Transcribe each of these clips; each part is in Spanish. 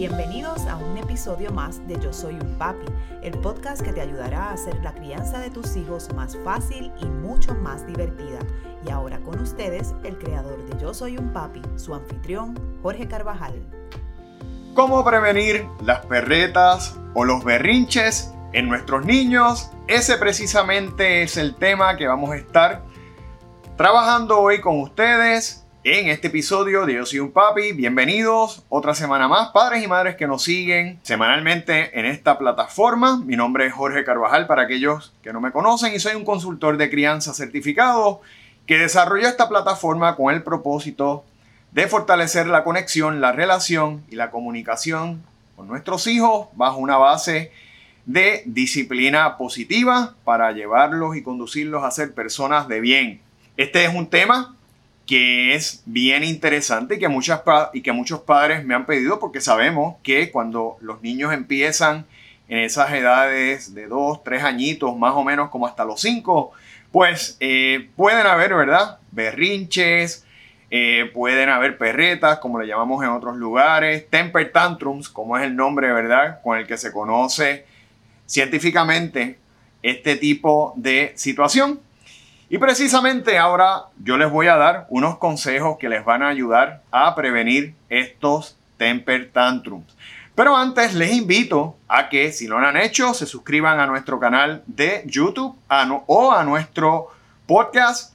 Bienvenidos a un episodio más de Yo Soy Un Papi, el podcast que te ayudará a hacer la crianza de tus hijos más fácil y mucho más divertida. Y ahora con ustedes, el creador de Yo Soy Un Papi, su anfitrión, Jorge Carvajal. ¿Cómo prevenir las perretas o los berrinches en nuestros niños? Ese precisamente es el tema que vamos a estar trabajando hoy con ustedes en este episodio de Yo Soy Un Papi. Bienvenidos otra semana más, padres y madres que nos siguen semanalmente en esta plataforma. Mi nombre es Jorge Carvajal, para aquellos que no me conocen, y soy un consultor de crianza certificado que desarrolló esta plataforma con el propósito de fortalecer la conexión, la relación y la comunicación con nuestros hijos bajo una base de disciplina positiva para llevarlos y conducirlos a ser personas de bien. Este es un tema que es bien interesante y que muchos padres me han pedido, porque sabemos que cuando los niños empiezan en esas edades de 2, 3 añitos, más o menos como hasta los 5, pues pueden haber, ¿verdad?, berrinches, pueden haber perretas, como le llamamos en otros lugares, temper tantrums, como es el nombre, ¿verdad?, con el que se conoce científicamente este tipo de situación. Y precisamente ahora yo les voy a dar unos consejos que les van a ayudar a prevenir estos temper tantrums. Pero antes les invito a que, si no lo han hecho, se suscriban a nuestro canal de YouTube o a nuestro podcast,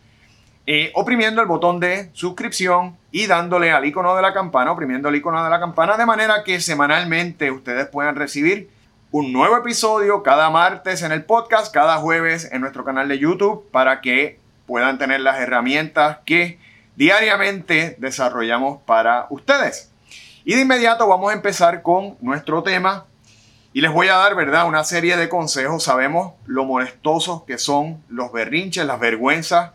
oprimiendo el botón de suscripción y dándole al icono de la campana, oprimiendo el icono de la campana, de manera que semanalmente ustedes puedan recibir un nuevo episodio cada martes en el podcast, cada jueves en nuestro canal de YouTube, para que puedan tener las herramientas que diariamente desarrollamos para ustedes. Y de inmediato vamos a empezar con nuestro tema y les voy a dar, ¿verdad?, una serie de consejos. Sabemos lo molestosos que son los berrinches, las vergüenzas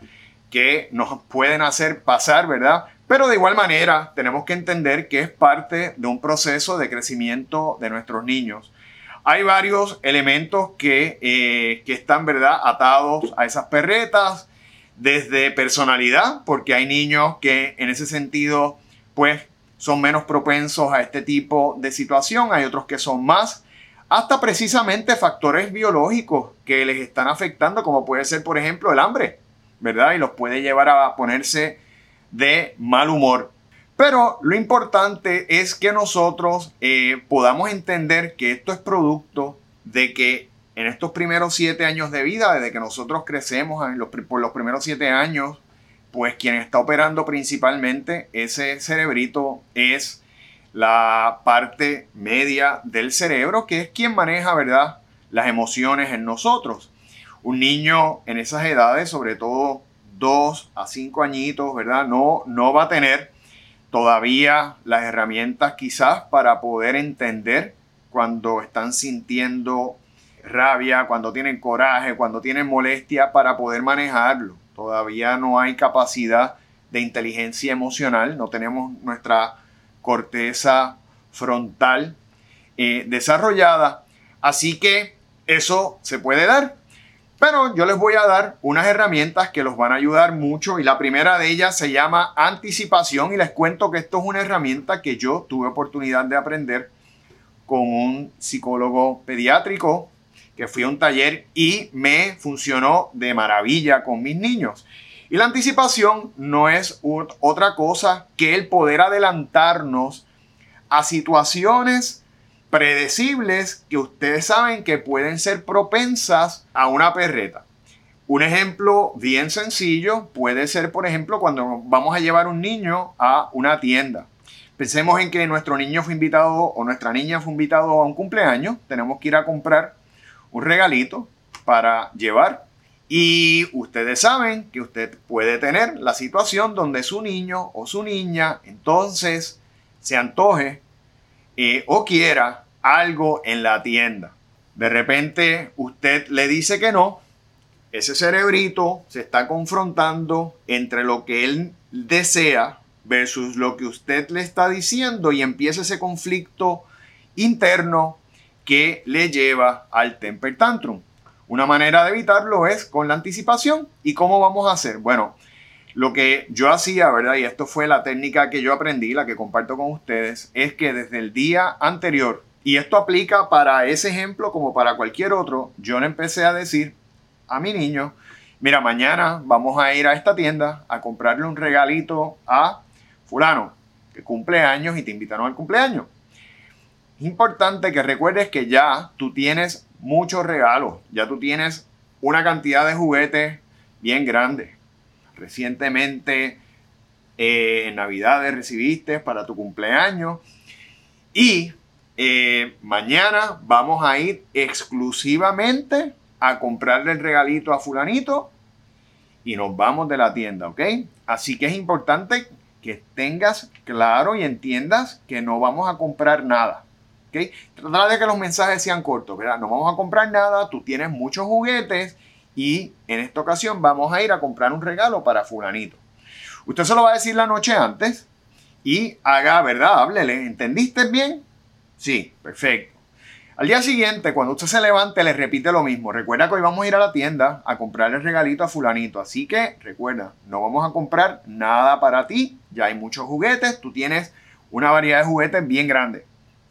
que nos pueden hacer pasar, ¿verdad? Pero de igual manera tenemos que entender que es parte de un proceso de crecimiento de nuestros niños. Hay varios elementos que están, ¿verdad?, atados a esas perretas, desde personalidad, porque hay niños que en ese sentido pues son menos propensos a este tipo de situación, hay otros que son más, hasta precisamente factores biológicos que les están afectando, como puede ser, por ejemplo, el hambre, ¿verdad?, y los puede llevar a ponerse de mal humor. Pero lo importante es que nosotros podamos entender que esto es producto de que en estos primeros 7 años de vida, desde que nosotros crecemos por los primeros 7 años, pues quien está operando principalmente ese cerebrito es la parte media del cerebro, que es quien maneja, ¿verdad?, las emociones en nosotros. Un niño en esas edades, sobre todo 2 a 5 añitos, ¿verdad?, no va a tener todavía las herramientas quizás para poder entender cuando están sintiendo rabia, cuando tienen coraje, cuando tienen molestia, para poder manejarlo. Todavía no hay capacidad de inteligencia emocional, no tenemos nuestra corteza frontal desarrollada. Así que eso se puede dar. Pero yo les voy a dar unas herramientas que los van a ayudar mucho, y la primera de ellas se llama anticipación, y les cuento que esto es una herramienta que yo tuve oportunidad de aprender con un psicólogo pediátrico, que fui a un taller y me funcionó de maravilla con mis niños. Y la anticipación no es otra cosa que el poder adelantarnos a situaciones predecibles que ustedes saben que pueden ser propensas a una perreta. Un ejemplo bien sencillo puede ser, por ejemplo, cuando vamos a llevar un niño a una tienda. Pensemos en que nuestro niño fue invitado o nuestra niña fue invitado a un cumpleaños. Tenemos que ir a comprar un regalito para llevar. Y ustedes saben que usted puede tener la situación donde su niño o su niña entonces se antoje o quiera algo en la tienda. De repente usted le dice que no. Ese cerebrito se está confrontando entre lo que él desea versus lo que usted le está diciendo, y empieza ese conflicto interno que le lleva al temper tantrum. Una manera de evitarlo es con la anticipación. ¿Y cómo vamos a hacer? Bueno, Lo que yo hacía, ¿verdad? Y esto fue la técnica que yo aprendí, la que comparto con ustedes, es que desde el día anterior, y esto aplica para ese ejemplo como para cualquier otro, yo le empecé a decir a mi niño, mira, mañana vamos a ir a esta tienda a comprarle un regalito a fulano, que cumple años y te invitaron al cumpleaños. Es importante que recuerdes que ya tú tienes muchos regalos, ya tú tienes una cantidad de juguetes bien grande. Recientemente en Navidades recibiste para tu cumpleaños y mañana vamos a ir exclusivamente a comprarle el regalito a fulanito y nos vamos de la tienda, ¿ok? Así que es importante que tengas claro y entiendas que no vamos a comprar nada, ¿ok? Trata de que los mensajes sean cortos, ¿verdad? No vamos a comprar nada, tú tienes muchos juguetes y en esta ocasión vamos a ir a comprar un regalo para fulanito. Usted se lo va a decir la noche antes y haga, ¿verdad? Háblele. ¿Entendiste bien? Sí, perfecto. Al día siguiente, cuando usted se levante, le repite lo mismo. Recuerda que hoy vamos a ir a la tienda a comprar el regalito a fulanito. Así que, recuerda, no vamos a comprar nada para ti. Ya hay muchos juguetes. Tú tienes una variedad de juguetes bien grande.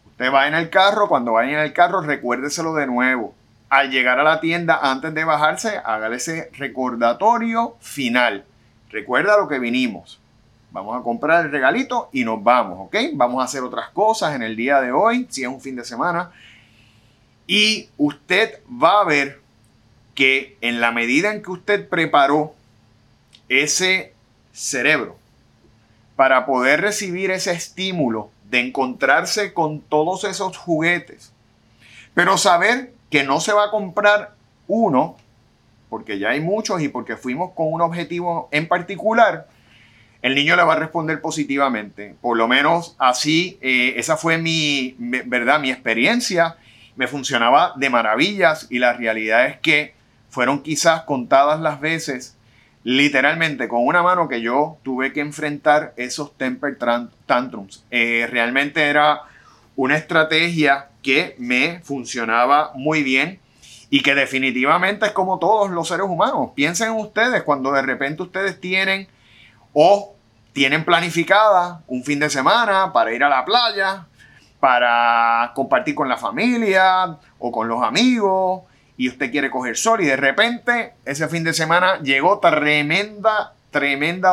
Usted va en el carro. Cuando vaya en el carro, recuérdeselo de nuevo. Al llegar a la tienda, antes de bajarse, hágale ese recordatorio final. Recuerda lo que vinimos. Vamos a comprar el regalito y nos vamos, ¿ok? Vamos a hacer otras cosas en el día de hoy, si es un fin de semana. Y usted va a ver que en la medida en que usted preparó ese cerebro para poder recibir ese estímulo de encontrarse con todos esos juguetes, pero saber que no se va a comprar uno, porque ya hay muchos y porque fuimos con un objetivo en particular, el niño le va a responder positivamente. Por lo menos así, esa fue mi experiencia. Me funcionaba de maravillas y la realidad es que fueron quizás contadas las veces, literalmente con una mano, que yo tuve que enfrentar esos temper tantrums. Realmente era una estrategia que me funcionaba muy bien y que definitivamente es como todos los seres humanos. Piensen ustedes cuando de repente ustedes tienen planificada un fin de semana para ir a la playa, para compartir con la familia o con los amigos y usted quiere coger sol y de repente ese fin de semana llegó tremenda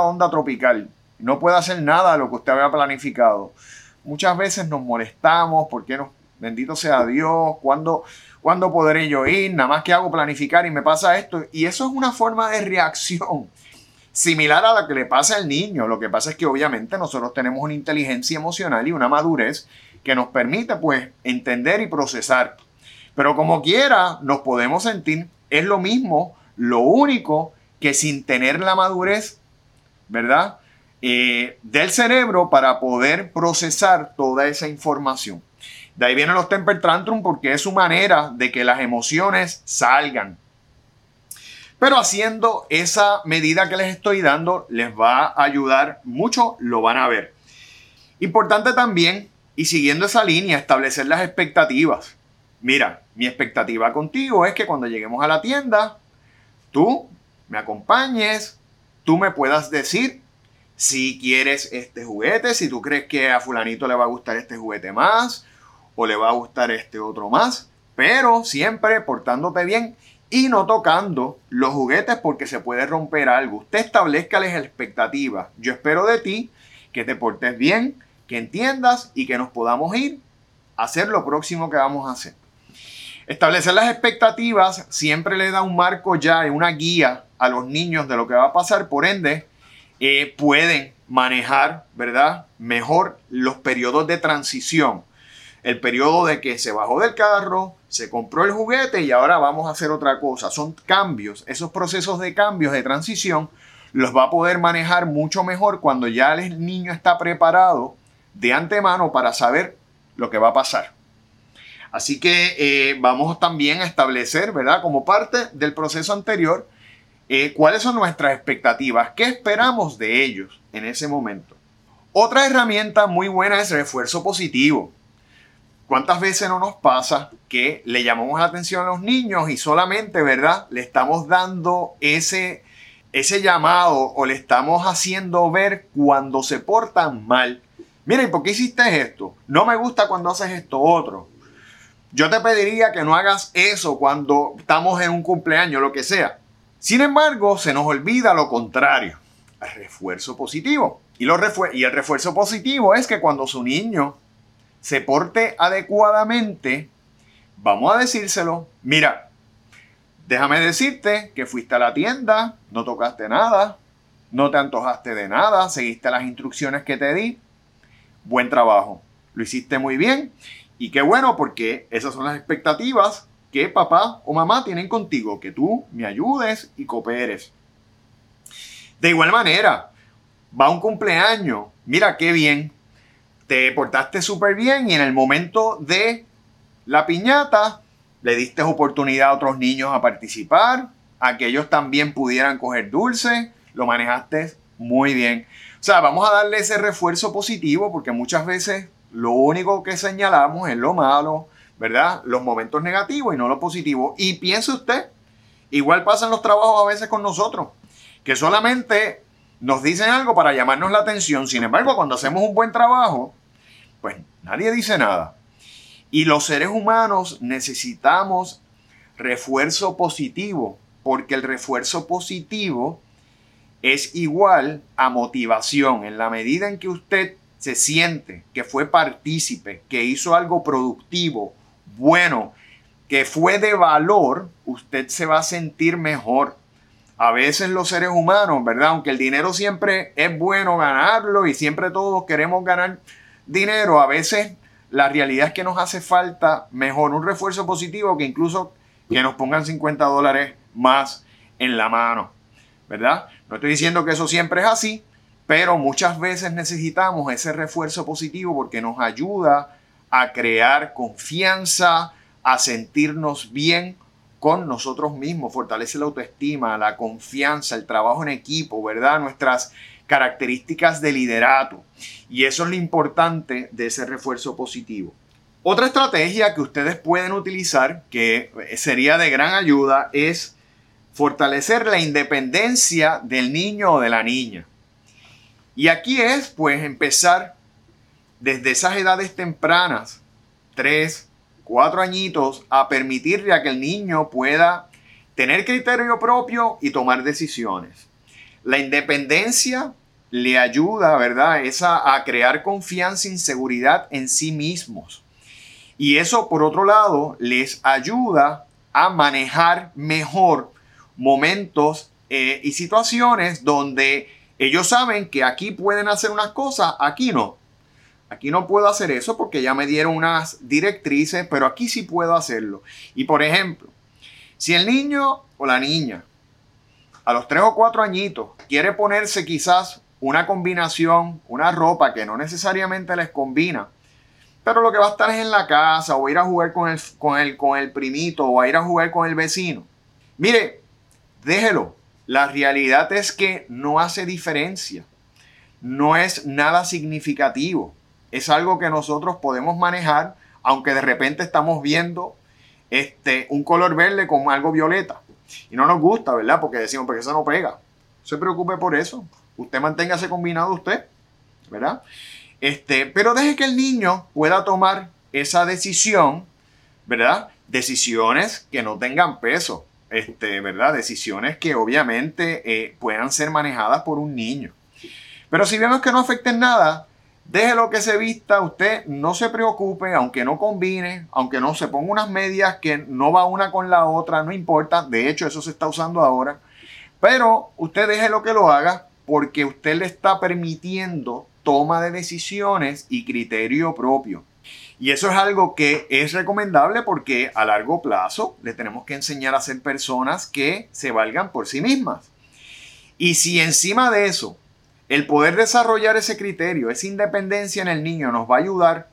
onda tropical. No puede hacer nada de lo que usted había planificado. Muchas veces nos molestamos porque bendito sea Dios, ¿cuándo podré yo ir? Nada más que hago planificar y me pasa esto. Y eso es una forma de reacción similar a la que le pasa al niño. Lo que pasa es que obviamente nosotros tenemos una inteligencia emocional y una madurez que nos permite pues entender y procesar. Pero como quiera nos podemos sentir, es lo mismo, lo único que sin tener la madurez, ¿verdad? Del cerebro para poder procesar toda esa información. De ahí vienen los temper tantrum porque es su manera de que las emociones salgan. Pero haciendo esa medida que les estoy dando les va a ayudar mucho, lo van a ver. Importante también, y siguiendo esa línea, establecer las expectativas. Mira, mi expectativa contigo es que cuando lleguemos a la tienda, tú me acompañes, tú me puedas decir si quieres este juguete, si tú crees que a fulanito le va a gustar este juguete más, o le va a gustar este otro más, pero siempre portándote bien y no tocando los juguetes porque se puede romper algo. Usted establezca las expectativas. Yo espero de ti que te portes bien, que entiendas y que nos podamos ir a hacer lo próximo que vamos a hacer. Establecer las expectativas siempre le da un marco ya, una guía a los niños de lo que va a pasar. Por ende, pueden manejar, ¿verdad?, mejor los periodos de transición. El periodo de que se bajó del carro, se compró el juguete y ahora vamos a hacer otra cosa. Son cambios. Esos procesos de cambios, de transición, los va a poder manejar mucho mejor cuando ya el niño está preparado de antemano para saber lo que va a pasar. Así que vamos también a establecer, ¿verdad?, como parte del proceso anterior, cuáles son nuestras expectativas, qué esperamos de ellos en ese momento. Otra herramienta muy buena es el refuerzo positivo. ¿Cuántas veces no nos pasa que le llamamos la atención a los niños y solamente, ¿verdad?, le estamos dando ese ese llamado o le estamos haciendo ver cuando se portan mal. Miren, ¿por qué hiciste esto? No me gusta cuando haces esto otro. Yo te pediría que no hagas eso cuando estamos en un cumpleaños, lo que sea. Sin embargo, se nos olvida lo contrario, el refuerzo positivo. Y el refuerzo positivo es que cuando su niño se porte adecuadamente, vamos a decírselo. Mira, déjame decirte que fuiste a la tienda, no tocaste nada, no te antojaste de nada, seguiste las instrucciones que te di. Buen trabajo, lo hiciste muy bien. Y qué bueno, porque esas son las expectativas que papá o mamá tienen contigo, que tú me ayudes y cooperes. De igual manera, va un cumpleaños, mira qué bien, te portaste súper bien y en el momento de la piñata le diste oportunidad a otros niños a participar, a que ellos también pudieran coger dulce, lo manejaste muy bien. O sea, vamos a darle ese refuerzo positivo porque muchas veces lo único que señalamos es lo malo, ¿verdad? Los momentos negativos y no los positivos. Y piense usted, igual pasan los trabajos a veces con nosotros, que solamente nos dicen algo para llamarnos la atención. Sin embargo, cuando hacemos un buen trabajo, pues nadie dice nada. Y los seres humanos necesitamos refuerzo positivo, porque el refuerzo positivo es igual a motivación. En la medida en que usted se siente que fue partícipe, que hizo algo productivo, bueno, que fue de valor, usted se va a sentir mejor. A veces los seres humanos, ¿verdad? Aunque el dinero siempre es bueno ganarlo y siempre todos queremos ganar dinero, a veces la realidad es que nos hace falta mejor un refuerzo positivo que incluso que nos pongan $50 más en la mano, ¿verdad? No estoy diciendo que eso siempre es así, pero muchas veces necesitamos ese refuerzo positivo porque nos ayuda a crear confianza, a sentirnos bien con nosotros mismos. Fortalece la autoestima, la confianza, el trabajo en equipo, ¿verdad? Nuestras características de liderato. Y eso es lo importante de ese refuerzo positivo. Otra estrategia que ustedes pueden utilizar, que sería de gran ayuda, es fortalecer la independencia del niño o de la niña. Y aquí es, pues, empezar desde esas edades tempranas, 3, 4 añitos, a permitirle a que el niño pueda tener criterio propio y tomar decisiones. La independencia le ayuda, ¿verdad?, a crear confianza y seguridad en sí mismos. Y eso, por otro lado, les ayuda a manejar mejor momentos y situaciones donde ellos saben que aquí pueden hacer unas cosas, aquí no. Aquí no puedo hacer eso porque ya me dieron unas directrices, pero aquí sí puedo hacerlo. Y por ejemplo, si el niño o la niña a los 3 o 4 añitos quiere ponerse quizás una combinación, una ropa que no necesariamente les combina, pero lo que va a estar es en la casa o ir a jugar con el primito o a ir a jugar con el vecino. Mire, déjelo. La realidad es que no hace diferencia, no es nada significativo, es algo que nosotros podemos manejar, aunque de repente estamos viendo un color verde con algo violeta y no nos gusta, ¿verdad? Porque decimos, porque eso no pega. No se preocupe por eso, usted manténgase combinado usted, ¿verdad? Pero deje que el niño pueda tomar esa decisión, ¿verdad? Decisiones que no tengan peso. ¿Verdad? Decisiones que obviamente puedan ser manejadas por un niño. Pero si vemos que no afecten nada, déjelo que se vista, usted no se preocupe, aunque no combine, aunque no se ponga unas medias que no va una con la otra, no importa. De hecho, eso se está usando ahora. Pero usted déjelo que lo haga porque usted le está permitiendo toma de decisiones y criterio propio. Y eso es algo que es recomendable porque a largo plazo le tenemos que enseñar a ser personas que se valgan por sí mismas. Y si encima de eso, el poder desarrollar ese criterio, esa independencia en el niño nos va a ayudar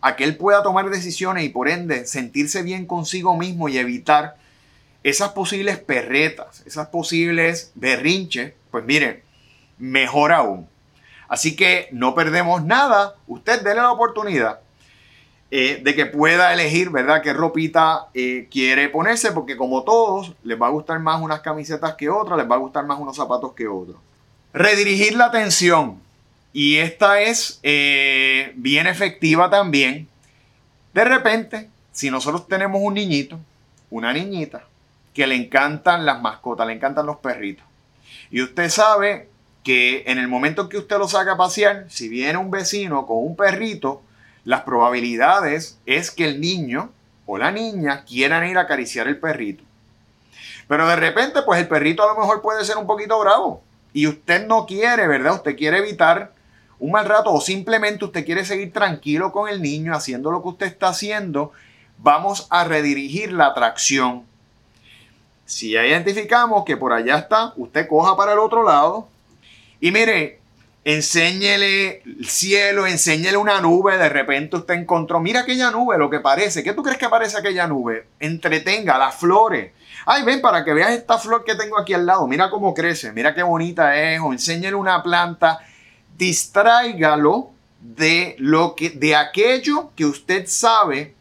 a que él pueda tomar decisiones y por ende sentirse bien consigo mismo y evitar esas posibles perretas, esas posibles berrinches, pues miren, mejor aún. Así que no perdemos nada, usted déle la oportunidad. de que pueda elegir, ¿verdad?, qué ropita quiere ponerse, porque como todos, les va a gustar más unas camisetas que otras, les va a gustar más unos zapatos que otros. Redirigir la atención, y esta es bien efectiva también. De repente, si nosotros tenemos un niñito, una niñita, que le encantan las mascotas, le encantan los perritos, y usted sabe que en el momento que usted lo saca a pasear, si viene un vecino con un perrito, las probabilidades es que el niño o la niña quieran ir a acariciar el perrito. Pero de repente, pues el perrito a lo mejor puede ser un poquito bravo y usted no quiere, ¿verdad? Usted quiere evitar un mal rato o simplemente usted quiere seguir tranquilo con el niño haciendo lo que usted está haciendo. Vamos a redirigir la atracción. Si ya identificamos que por allá está, usted coja para el otro lado y mire, enséñele el cielo, enséñele una nube. De repente usted encontró, mira aquella nube, lo que parece. ¿Qué tú crees que parece aquella nube? Entretenga, las flores. Ay, ven para que veas esta flor que tengo aquí al lado. Mira cómo crece, mira qué bonita es. O enséñele una planta. Distráigalo de aquello que usted sabe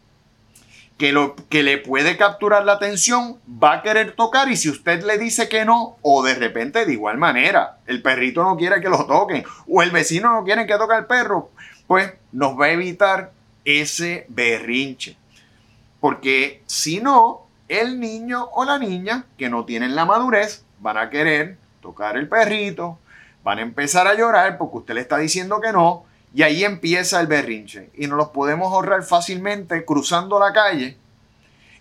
que le puede capturar la atención, va a querer tocar. Y si usted le dice que no, o de repente de igual manera, el perrito no quiere que lo toquen, o el vecino no quiere que toque al perro, pues nos va a evitar ese berrinche. Porque si no, el niño o la niña que no tienen la madurez van a querer tocar el perrito, van a empezar a llorar porque usted le está diciendo que no, y ahí empieza el berrinche. Y nos los podemos ahorrar fácilmente cruzando la calle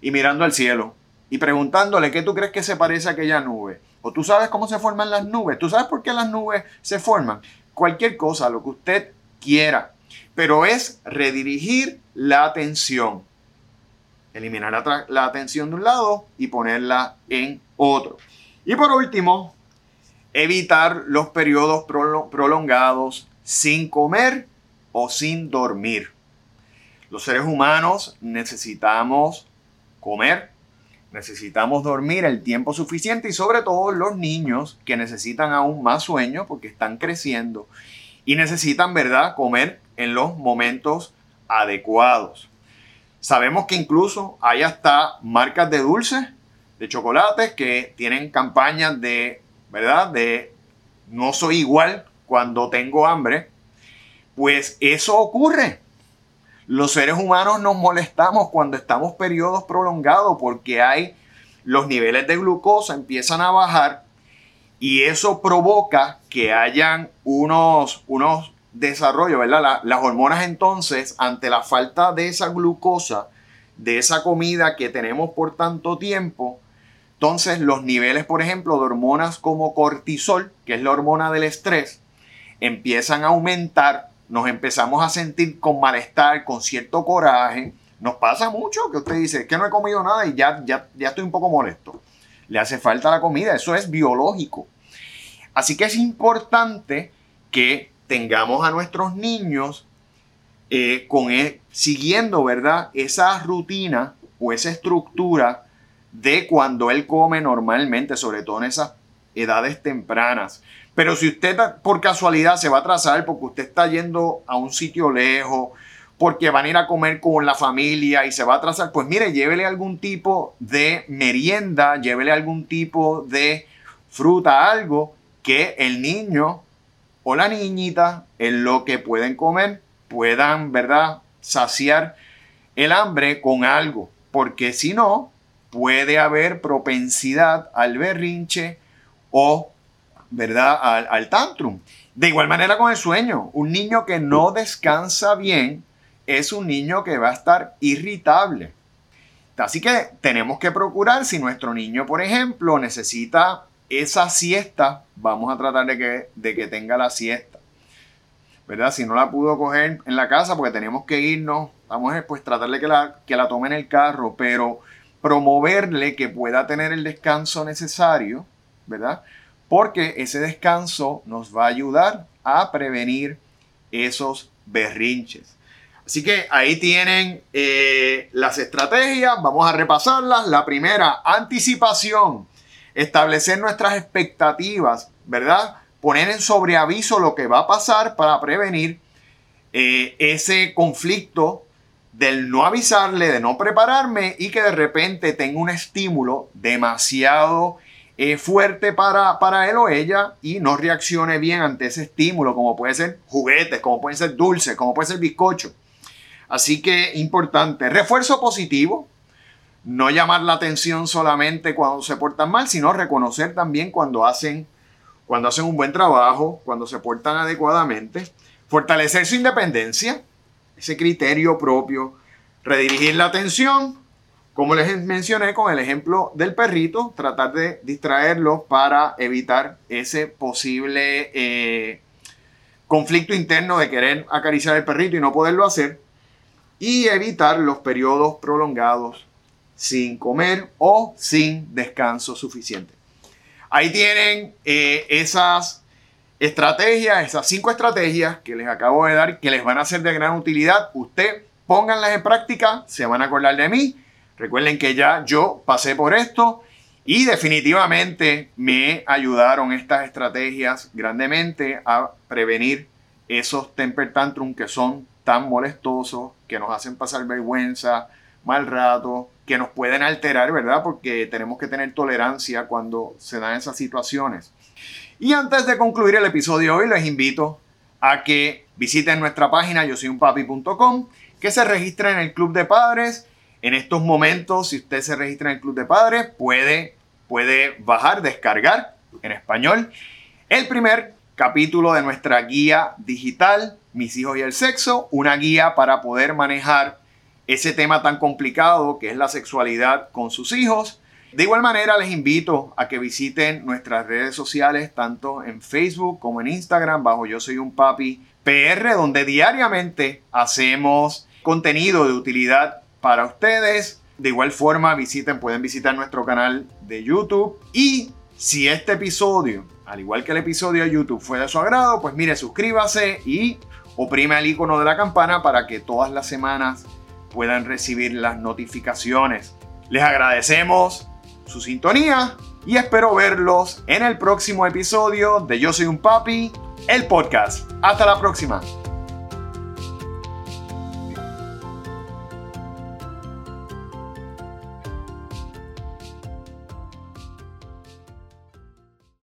y mirando al cielo y preguntándole qué tú crees que se parece a aquella nube. O tú sabes cómo se forman las nubes, tú sabes por qué las nubes se forman. Cualquier cosa, lo que usted quiera, pero es redirigir la atención. Eliminar la atención de un lado y ponerla en otro. Y por último, evitar los periodos prolongados sin comer o sin dormir. Los seres humanos necesitamos comer, necesitamos dormir el tiempo suficiente y sobre todo los niños que necesitan aún más sueño porque están creciendo y necesitan, ¿verdad?, comer en los momentos adecuados. Sabemos que incluso hay hasta marcas de dulces, de chocolates que tienen campañas de, ¿verdad?, de no soy igual cuando tengo hambre. Pues eso ocurre. Los seres humanos nos molestamos cuando estamos periodos prolongados porque los niveles de glucosa empiezan a bajar y eso provoca que hayan unos desarrollos, ¿verdad? Las hormonas entonces, ante la falta de esa glucosa, de esa comida que tenemos por tanto tiempo, entonces los niveles, por ejemplo, de hormonas como cortisol, que es la hormona del estrés, empiezan a aumentar, nos empezamos a sentir con malestar, con cierto coraje. Nos pasa mucho que usted dice, es que no he comido nada y ya estoy un poco molesto. Le hace falta la comida, eso es biológico. Así que es importante que tengamos a nuestros niños siguiendo, ¿verdad?, esa rutina o esa estructura de cuando él come normalmente, sobre todo en esas edades tempranas. Pero si usted por casualidad se va a atrasar porque usted está yendo a un sitio lejos, porque van a ir a comer con la familia y se va a atrasar, pues mire, llévele algún tipo de merienda, llévele algún tipo de fruta, algo que el niño o la niñita en lo que pueden comer puedan, ¿verdad?, saciar el hambre con algo, porque si no puede haber propensidad al berrinche o, ¿verdad?, al tantrum. De igual manera con el sueño, un niño que no descansa bien es un niño que va a estar irritable. Así que tenemos que procurar, si nuestro niño, por ejemplo, necesita esa siesta, vamos a tratar de que tenga la siesta, ¿verdad? Si no la pudo coger en la casa porque tenemos que irnos, vamos a pues tratar de que la tome en el carro, pero promoverle que pueda tener el descanso necesario, ¿verdad? Porque ese descanso nos va a ayudar a prevenir esos berrinches. Así que ahí tienen las estrategias. Vamos a repasarlas. La primera, anticipación. Establecer nuestras expectativas, ¿verdad? Poner en sobreaviso lo que va a pasar para prevenir ese conflicto del no avisarle, de no prepararme y que de repente tenga un estímulo demasiado fuerte para él o ella y no reaccione bien ante ese estímulo, como puede ser juguetes, como pueden ser dulces, como puede ser bizcocho. Así que importante, refuerzo positivo, no llamar la atención solamente cuando se portan mal, sino reconocer también cuando hacen un buen trabajo, cuando se portan adecuadamente, fortalecer su independencia, ese criterio propio, redirigir la atención, como les mencioné con el ejemplo del perrito, tratar de distraerlos para evitar ese posible conflicto interno de querer acariciar al perrito y no poderlo hacer, y evitar los periodos prolongados sin comer o sin descanso suficiente. Ahí tienen esas estrategias, esas 5 estrategias que les acabo de dar, que les van a ser de gran utilidad. Usted pónganlas en práctica, se van a acordar de mí. Recuerden que ya yo pasé por esto y definitivamente me ayudaron estas estrategias grandemente a prevenir esos temper tantrum que son tan molestosos, que nos hacen pasar vergüenza, mal rato, que nos pueden alterar, ¿verdad? Porque tenemos que tener tolerancia cuando se dan esas situaciones. Y antes de concluir el episodio de hoy, les invito a que visiten nuestra página yosoyunpapi.com, que se registren en el Club de Padres. En estos momentos, si usted se registra en el Club de Padres, puede bajar, descargar en español el primer capítulo de nuestra guía digital, Mis Hijos y el Sexo, una guía para poder manejar ese tema tan complicado que es la sexualidad con sus hijos. De igual manera, les invito a que visiten nuestras redes sociales, tanto en Facebook como en Instagram, bajo Yo Soy Un Papi PR, donde diariamente hacemos contenido de utilidad para ustedes. De igual forma, pueden visitar nuestro canal de YouTube. Y si este episodio, al igual que el episodio de YouTube, fue de su agrado, pues mire, suscríbase y oprime el icono de la campana para que todas las semanas puedan recibir las notificaciones. Les agradecemos su sintonía y espero verlos en el próximo episodio de Yo Soy Un Papi, el podcast. Hasta la próxima.